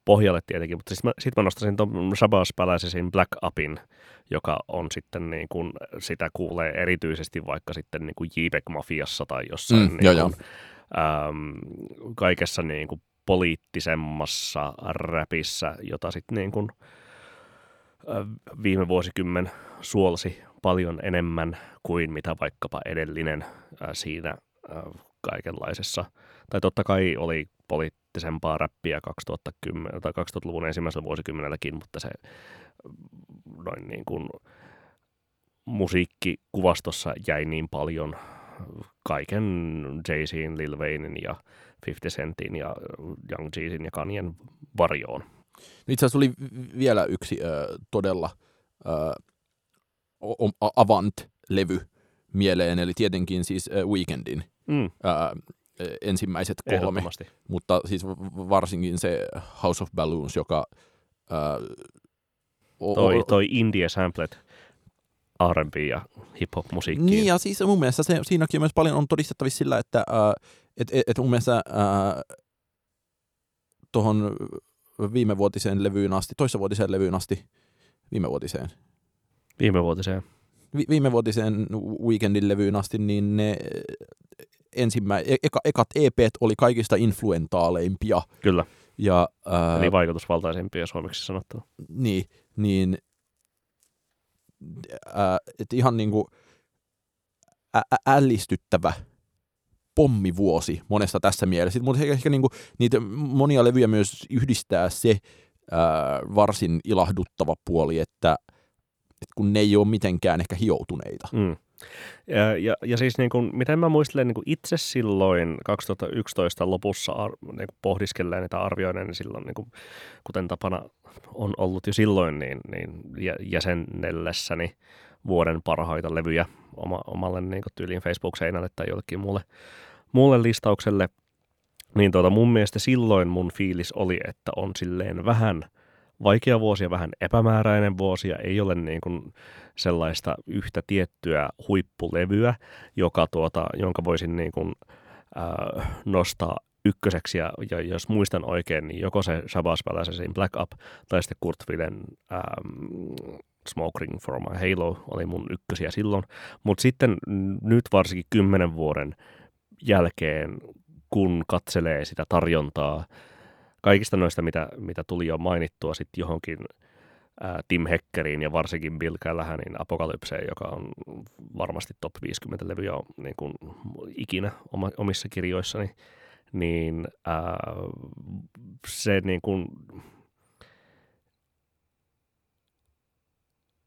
pohjalle tietenkin, mutta sitten mä, sit mä nostasin tuon Shabazz-päläisesin Black Upin, joka on sitten niin kuin, sitä kuulee erityisesti vaikka sitten niin kuin JPEG-mafiassa tai jossain mm, niin jo jo. Kun, äm, kaikessa niin kuin poliittisemmassa räpissä, jota sitten niin kuin viime vuosikymmen suolsi paljon enemmän kuin mitä vaikkapa edellinen siinä kaikenlaisessa. Tai totta kai oli poliittisempaa räppiä kaksituhattakymmenen tai kaksituhattaluvun ensimmäisellä vuosikymmenelläkin, mutta se noin niin kuin musiikkikuvastossa jäi niin paljon kaiken Jay-Zin, Lil Waynein ja fifty centin ja Young Jeezin ja Kanyen varjoon. Itse asiassa oli vielä yksi ö, todella ö, avant-levy mieleen, eli tietenkin siis ö, Weekendin mm. ö, ensimmäiset kolme, mutta siis varsinkin se House of Balloons, joka... Ö, o, toi, toi Indie Samplet R and B ja hip-hop-musiikkiin. Niin, ja siis mun mielestä se, siinäkin myös paljon on todistettavissa sillä, että ö, et, et, et mun mielestä tuohon... viimevuotiseen levyyn asti, toissavuotiseen levyyn asti, viimevuotiseen. Viimevuotiseen. Vi- viimevuotiseen Weekendin levyyn asti, niin ne ensimmä- eka- ekat E P:t oli kaikista influentaaleimpia. Kyllä. Ja, ää, eli vaikutusvaltaisempia suomeksi sanottuna. Niin, niin ää, et ihan niinku ä- ällistyttävä pommivuosi monesta tässä mielessä. Mutta ehkä niinku, niitä monia levyjä myös yhdistää se ää, varsin ilahduttava puoli, että et kun ne ei ole mitenkään ehkä hioutuneita. Mm. Ja, ja, ja siis niinku, miten mä muistelen niinku itse silloin kaksituhattayksitoista lopussa ar- niinku pohdiskelleen niitä arvioiden, niin silloin niinku, kuten tapana on ollut jo silloin, niin, niin jäsennellessäni vuoden parhaita levyjä oma, omalle niin kuin tyyliin Facebook-seinälle tai jollekin muulle, muulle listaukselle, niin tuota, mun mielestä silloin mun fiilis oli, että on silleen vähän vaikea vuosi ja vähän epämääräinen vuosi ja ei ole niin kuin sellaista yhtä tiettyä huippulevyä, joka tuota, jonka voisin niin kuin, äh, nostaa ykköseksi, ja, ja jos muistan oikein, niin joko se Shabazz Belazarin Black Up tai sitten Kurt Villen ähm, Smoke Ring for My Halo oli mun ykkösiä silloin, mutta sitten nyt varsinkin kymmenen vuoden jälkeen, kun katselee sitä tarjontaa, kaikista noista, mitä, mitä tuli jo mainittua, sitten johonkin ää, Tim Heckeriin ja varsinkin Bill Callahanin Apokalypseen, joka on varmasti top viisikymmentä levyjä niin kuin ikinä oma, omissa kirjoissani, niin ää, se niin kuin...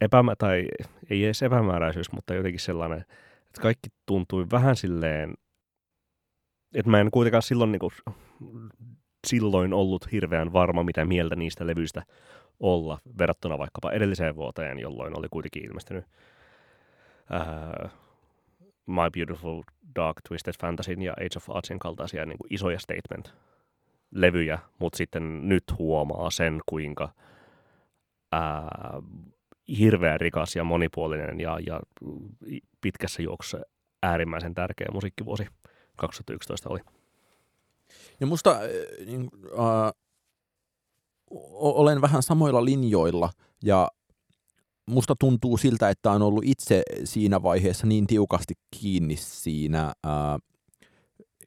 Epämä, tai ei edes epämääräisyys, mutta jotenkin sellainen, että kaikki tuntui vähän silleen, että mä en kuitenkaan silloin, niin kuin, silloin ollut hirveän varma, mitä mieltä niistä levyistä olla, verrattuna vaikkapa edelliseen vuoteen, jolloin oli kuitenkin ilmestynyt ää, My Beautiful Dark Twisted Fantasyn ja Age of Artsin kaltaisia niin kuin isoja statement-levyjä, mutta sitten nyt huomaa sen, kuinka... Ää, hirveän rikas ja monipuolinen ja, ja pitkässä juoksussa äärimmäisen tärkeä musiikkivuosi kaksituhattayksitoista oli. Ja musta äh, äh, olen vähän samoilla linjoilla ja musta tuntuu siltä, että on ollut itse siinä vaiheessa niin tiukasti kiinni siinä äh,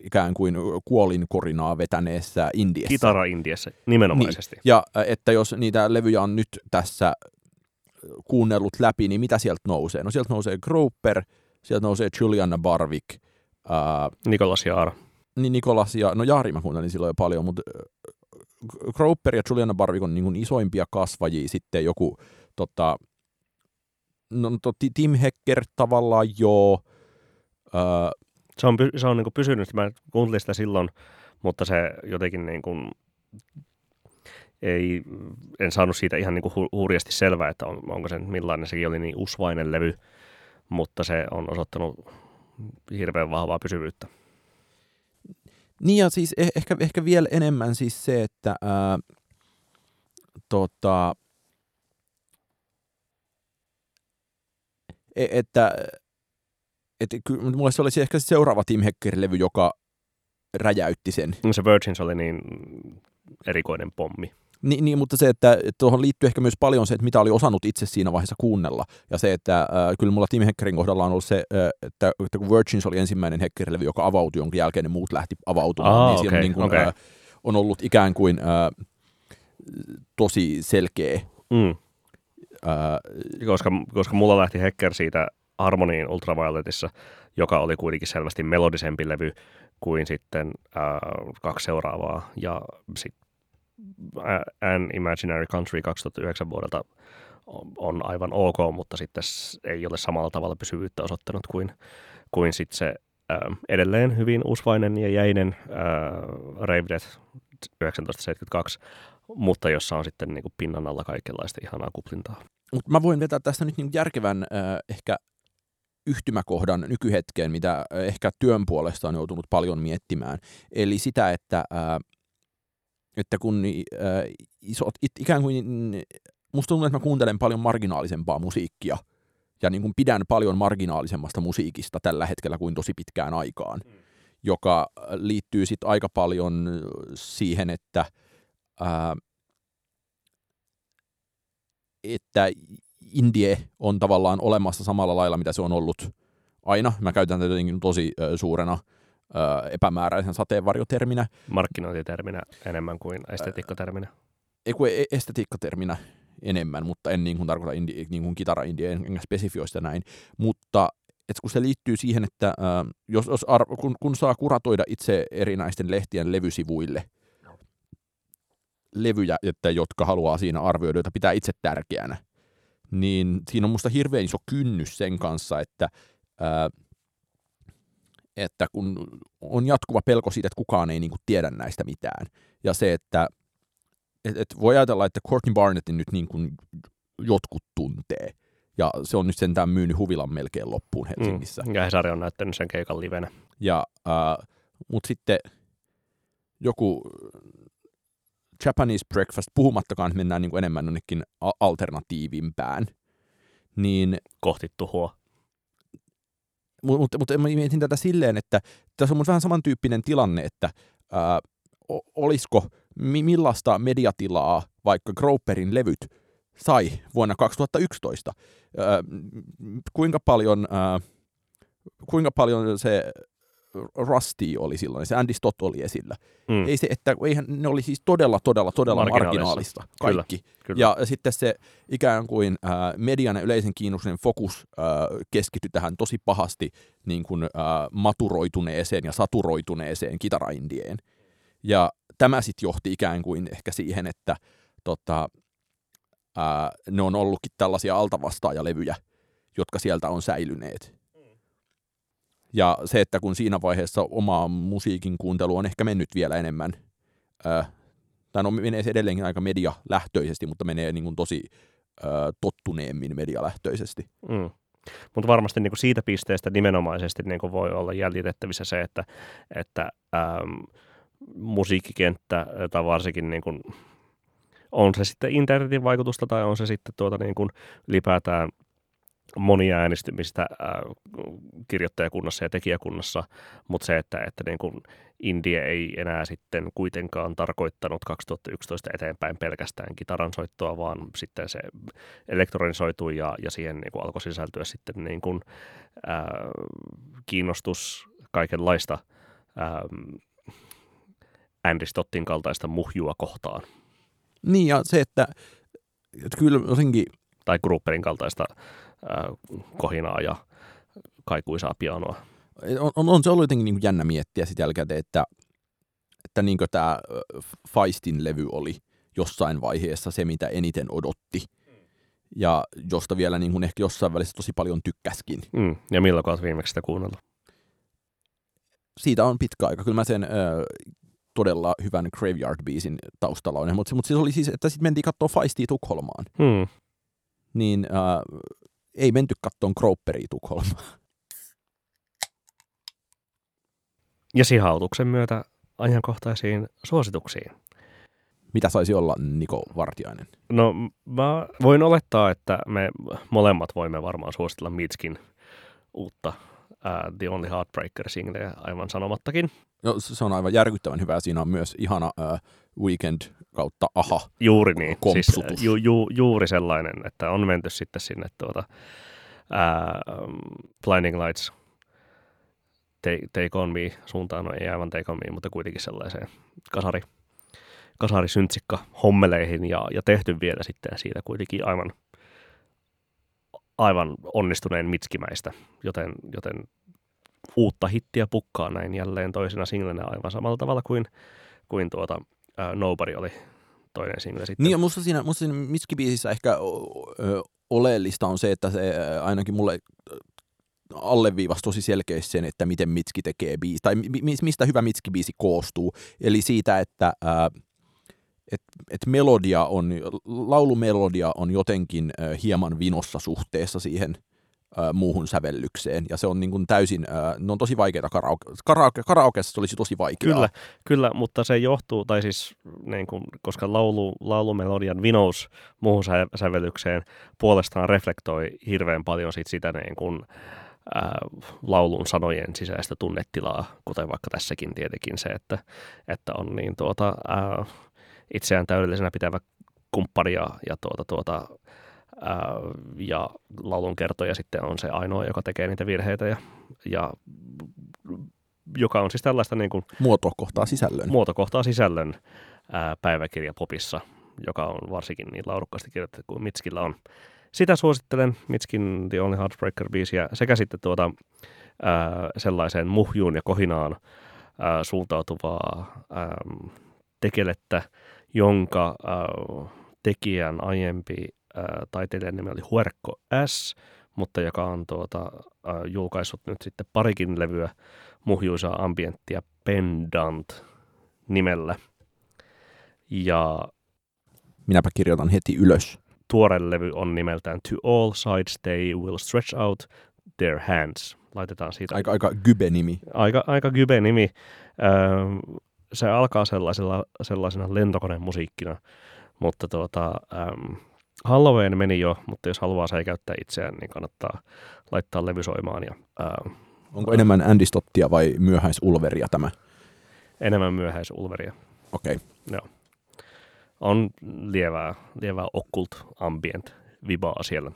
ikään kuin kuolinkorinaa vetäneessä Indiassa. Kitara-Indiassa, nimenomaisesti. Niin. Ja että jos niitä levyjä on nyt tässä kuunnellut läpi, niin mitä sieltä nousee? No sieltä nousee Grouper, sieltä nousee Juliana Barvik. Ää, Nikolas Jaar. Niin Nikolas Jaar. No Jaari mä kuuntelin silloin jo paljon, mutta Grouper ja Juliana Barvik on niin kuin isoimpia kasvajia. Sitten joku tota, no, Tim Hecker tavallaan joo. Ää, se on, se on niin kuin pysynyt. Mä kuuntelin sitä silloin, mutta se jotenkin niin kuin... Ei, en saanut siitä ihan niin kuin hurjasti selvää, että on, onko se millainen, sekin oli niin usvainen levy, mutta se on osoittanut hirveän vahvaa pysyvyyttä. Niin ja siis ehkä, ehkä vielä enemmän siis se, että ää, tota, että että mulle se olisi ehkä seuraava Tim Hecker-levy, joka räjäytti sen. No se Virgins oli niin erikoinen pommi. Ni, niin, mutta se, että tuohon liittyy ehkä myös paljon se, että mitä oli osannut itse siinä vaiheessa kuunnella. Ja se, että äh, kyllä mulla Tim Heckerin kohdalla on ollut se, äh, että, että kun Virgins oli ensimmäinen Hecker-levy, joka avautui, jonka jälkeen ne muut lähti avautumaan, ah, niin okay, siellä niin kun, okay. äh, on ollut ikään kuin äh, tosi selkeä. Mm. Äh, koska, koska mulla lähti Hecker siitä Harmoniin Ultravioletissa, joka oli kuitenkin selvästi melodisempi levy kuin sitten äh, kaksi seuraavaa, ja sitten An Imaginary Country kaksituhattayhdeksän vuodelta on aivan ok, mutta sitten ei ole samalla tavalla pysyvyyttä osoittanut kuin, kuin sitten se ää, edelleen hyvin usvainen ja jäinen ää, Rave Death yhdeksäntoista seitsemänkymmentäkaksi, mutta jossa on sitten niin kuin pinnan alla kaikenlaista ihanaa kuplintaa. Mut mä voin vetää tästä nyt niin järkevän ää, ehkä yhtymäkohdan nykyhetkeen, mitä ehkä työn puolesta on joutunut paljon miettimään. Eli sitä, että ää, että kun äh, isot, it, ikään kuin, musta tuntuu, että mä kuuntelen paljon marginaalisempaa musiikkia ja niin kuin pidän paljon marginaalisemmasta musiikista tällä hetkellä kuin tosi pitkään aikaan, mm. joka liittyy sitten aika paljon siihen, että, äh, että indie on tavallaan olemassa samalla lailla, mitä se on ollut aina. Mä käytän tätä jotenkin tosi äh, suurena epämääräisen sateenvarjoterminä. Markkinointiterminä enemmän kuin estetiikkaterminä. Ei kuin estetiikkaterminä enemmän, mutta en niin kuin tarkoita indie, niin kuin kitara-indie, en spesifioista näin. Mutta et kun se liittyy siihen, että jos, jos arvo, kun, kun saa kuratoida itse erinäisten lehtien levysivuille levyjä, että, jotka haluaa siinä arvioida, joita pitää itse tärkeänä, niin siinä on musta hirveän iso kynnys sen kanssa, että ää, että kun on jatkuva pelko siitä, että kukaan ei niin kuin tiedä näistä mitään. Ja se, että et, et voi ajatella, että Courtney Barnettin nyt niin kuin jotkut tuntee. Ja se on nyt sentään myynyt huvilan melkein loppuun Helsingissä. Mm. Ja Hesari on näyttänyt sen keikan livenä. Äh, Mutta sitten joku Japanese breakfast, puhumattakaan, että mennään niin kuin enemmän jonnekin alternatiivimpään. Niin, kohti tuhoa. Mutta mut, mut, mietin tätä silleen, että tässä on vähän samantyyppinen tilanne, että ää, olisiko, mi, millaista mediatilaa vaikka Groperin levyt sai vuonna kaksituhattayksitoista. Ää, kuinka, paljon, ää, kuinka paljon se Rustie oli silloin, se Andy Stott oli esillä. Mm. Ei se, että, eihän, ne oli siis todella, todella, todella marginaalista kaikki. Kyllä, kyllä. Ja sitten se ikään kuin äh, median ja yleisen kiinnostuksen fokus äh, keskittyi tähän tosi pahasti niin kuin, äh, maturoituneeseen ja saturoituneeseen kitaraindieen. Ja tämä sitten johti ikään kuin ehkä siihen, että tota, äh, ne on ollutkin tällaisia altavastaajalevyjä, jotka sieltä on säilyneet. Ja se, että kun siinä vaiheessa omaa musiikin kuuntelu on ehkä mennyt vielä enemmän, äh, tai no menee se edelleenkin aika medialähtöisesti, mutta menee niin kuin tosi äh, tottuneemmin medialähtöisesti. Mm. Mutta varmasti niin kuin siitä pisteestä nimenomaisesti niin kuin voi olla jäljitettävissä se, että, että ähm, musiikkikenttä, tai varsinkin niin kuin, on se sitten internetin vaikutusta tai on se sitten tuota, niin kuin ylipäätään moniäänistymistä äh, kirjoittajakunnassa ja tekijäkunnassa, mutta se, että, että niin kuin indie ei enää sitten kuitenkaan tarkoittanut kaksituhattayksitoista eteenpäin pelkästään kitaransoittoa, vaan sitten se elektronisoitui ja, ja siihen niin kuin alkoi sisältyä sitten niin kuin, äh, kiinnostus kaikenlaista äh, Andy Stottin kaltaista muhjua kohtaan. Niin ja se, että, että kyllä jotenkin tai Gruperin kaltaista kohinaa ja kaikuisaa pianoa. On, on, on se ollut jotenkin niin kuin jännä miettiä sitä jälkikäteen, että, että niin kuin tämä Feistin levy oli jossain vaiheessa se, mitä eniten odotti. Ja josta vielä niin kuin ehkä jossain välissä tosi paljon tykkäskin. Mm. Ja milloin olet viimeksi sitä kuunnellut? Siitä on pitkä aika. Kyllä mä sen äh, todella hyvän Graveyard-biisin taustalla on. Mutta mut se oli siis, että sitten mentiin katsoa Feistia Tukholmaan. Mm. Niin Äh, ei menty kattoon Grouperia Tukholmaan. Ja sihautuksen myötä ajankohtaisiin suosituksiin. Mitä saisi olla Niko Vartiainen? No mä voin olettaa, että me molemmat voimme varmaan suositella Midskin uutta uh, The Only Heartbreaker-singleä aivan sanomattakin. No, se on aivan järkyttävän hyvä. Siinä on myös ihana äh, Weekend kautta aha. Juuri niin. Siis, ju, ju, juuri sellainen, että on menty sitten sinne tuota, ää, Blinding Lights take, take On Me suuntaan. No ei aivan Take On Me, mutta kuitenkin sellaiseen kasari, kasarisyntsikka hommeleihin ja, ja tehty vielä sitten siitä kuitenkin aivan, aivan onnistuneen mitskimäistä, joten... joten uutta hittiä pukkaa näin jälleen toisena singlenä aivan samalla tavalla kuin, kuin tuota, uh, Nobody oli toinen single sitten. Niin ja musta siinä, musta siinä mitskibiisissä ehkä ö, oleellista on se, että se ainakin mulle alleviivasi tosi selkeästi sen, että miten mitski tekee biisi, tai mi, mistä hyvä mitskibiisi koostuu. Eli siitä, että ö, et, et melodia on, laulumelodia on jotenkin ö, hieman vinossa suhteessa siihen muuhun sävellykseen, ja se on niin kuin täysin, ne on tosi vaikeita karaoke, karaoke, karaokeessa se olisi tosi vaikeaa. Kyllä, kyllä, mutta se johtuu, tai siis niin kuin, koska laulu, laulumelodian vinous muuhun sävellykseen puolestaan reflektoi hirveän paljon sit sitä niin kuin, ää, laulun sanojen sisäistä tunnetilaa, kuten vaikka tässäkin tietenkin se, että, että on niin tuota, ää, itseään täydellisenä pitävä kumppani ja, ja tuota, tuota ja laulun kertoja sitten on se ainoa, joka tekee niitä virheitä ja, ja joka on siis tällaista niin kuin muotokohtaa sisällön, muotokohtaa sisällön ää, päiväkirja popissa, joka on varsinkin niin laadukkaasti kirjoitettu kuin Mitskillä on. Sitä suosittelen, Mitskin The Only Heartbreaker-biisiä sekä sitten tuota, ää, sellaiseen muhjuun ja kohinaan ää, suuntautuvaa ää, tekelettä, jonka ää, tekijän aiempi taiteilijan nimi oli Huerkko S, mutta joka on tuota, äh, julkaissut nyt sitten parikin levyä muhjuisaa ambienttia Pendant nimellä. Ja minäpä kirjoitan heti ylös. Tuore levy on nimeltään To All Sides They Will Stretch Out Their Hands. Laitetaan siitä. Aika, aika gybe-nimi. Aika, aika gybe-nimi. Öö, se alkaa sellaisella, sellaisena lentokonemusiikkina, mutta tuota... Öö, Halloween meni jo, mutta jos haluaa säikäyttää itseään, niin kannattaa laittaa levy soimaan. Ja, ää, Onko ää, enemmän Andy Stottia vai myöhäisulveria tämä? Enemmän myöhäisulveria. Okei. Okay. Joo. On lievää, lievää occult ambient vibaa siellä.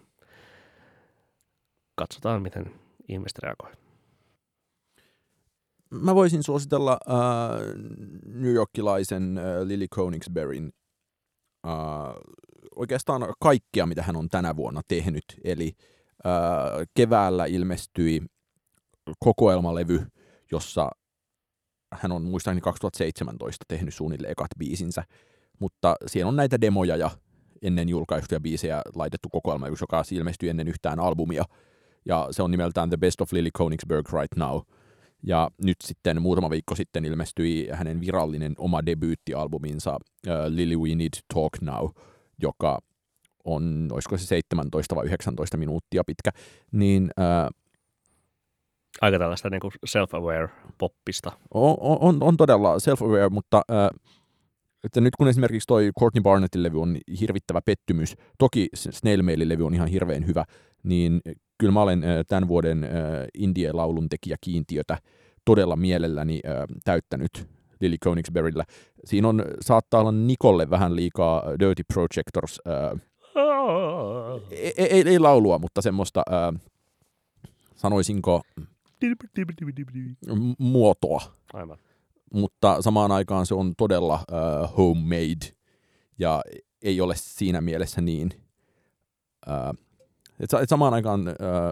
Katsotaan, miten ihmiset reagoi. Mä voisin suositella äh, New Yorkilaisen äh, Lily Konigsbergin äh, oikeastaan kaikkea, mitä hän on tänä vuonna tehnyt. Eli äh, keväällä ilmestyi kokoelmalevy, jossa hän on muistaakseni kaksituhattaseitsemäntoista tehnyt suunnilleen ekat biisinsä, mutta siellä on näitä demoja ja ennen julkaistuja biisejä laitettu kokoelma, joka ilmestyi ennen yhtään albumia, ja se on nimeltään The Best of Lily Konigsberg Right Now. Ja nyt sitten muutama viikko sitten ilmestyi hänen virallinen oma debyyttialbuminsa äh, Lily We Need to Talk Now, joka on, olisiko se seitsemäntoista vai yhdeksäntoista minuuttia pitkä, niin... Ää, aika tällaista niin kuin self-aware poppista. On, on, on todella self-aware, mutta ää, että nyt kun esimerkiksi toi Courtney Barnettin levy on hirvittävä pettymys, toki Snail Mailin levy on ihan hirveän hyvä, niin kyllä mä olen ää, tämän vuoden ää, indie-lauluntekijäkiintiötä todella mielelläni ää, täyttänyt Lily Konigsbergillä. Siinä on, saattaa olla Nikolle vähän liikaa Dirty Projectors. Ää, ei, ei, ei laulua, mutta semmoista, ää, sanoisinko, muotoa. Aivan. Mutta samaan aikaan se on todella ää, homemade ja ei ole siinä mielessä niin. Ää, et, et samaan aikaan... Ää,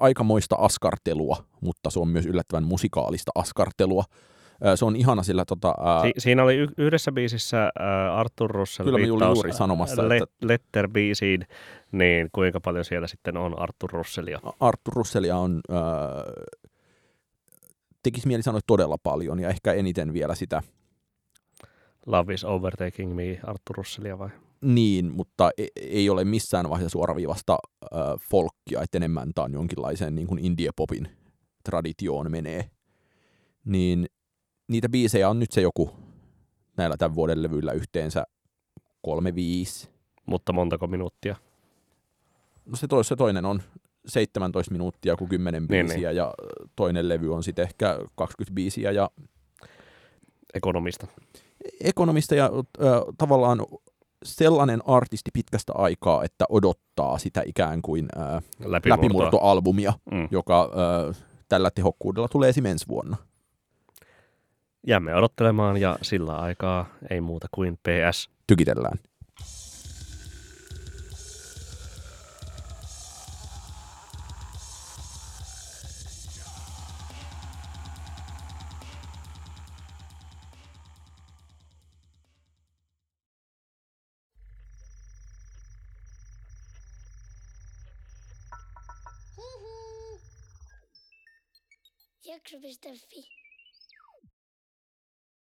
aikamoista askartelua, mutta se on myös yllättävän musikaalista askartelua. Se on ihana sillä... Tota, si- siinä oli y- yhdessä biisissä äh, Arthur Russell viittaus le- että... Letter-biisiin, niin kuinka paljon siellä sitten on Arthur Russellia? Arthur Russellia on, äh, tekisi mieli sanoa todella paljon, ja ehkä eniten vielä sitä... Love is overtaking me, Arthur Russellia vai? Niin, mutta ei ole missään vaiheessa suoraviivasta äh, folkkia, että enemmän tämä on jonkinlaiseen niin kuin indie-popin traditioon menee. Niin niitä biisejä on nyt se joku näillä tämän vuoden levyillä yhteensä kolme viisi. Mutta montako minuuttia? No se, to, se toinen on seitsemäntoista minuuttia kuin kymmenen biisiä niin, niin. Ja toinen levy on sitten ehkä kaksikymmentä biisiä ja Ekonomista. Ekonomista ja äh, tavallaan sellainen artisti pitkästä aikaa, että odottaa sitä ikään kuin äh, läpimurtoalbumia, mm. joka äh, tällä tehokkuudella tulee esim. ensi vuonna. Jäämme odottelemaan ja sillä aikaa ei muuta kuin P S Tykitellään. Jakże byś delfi.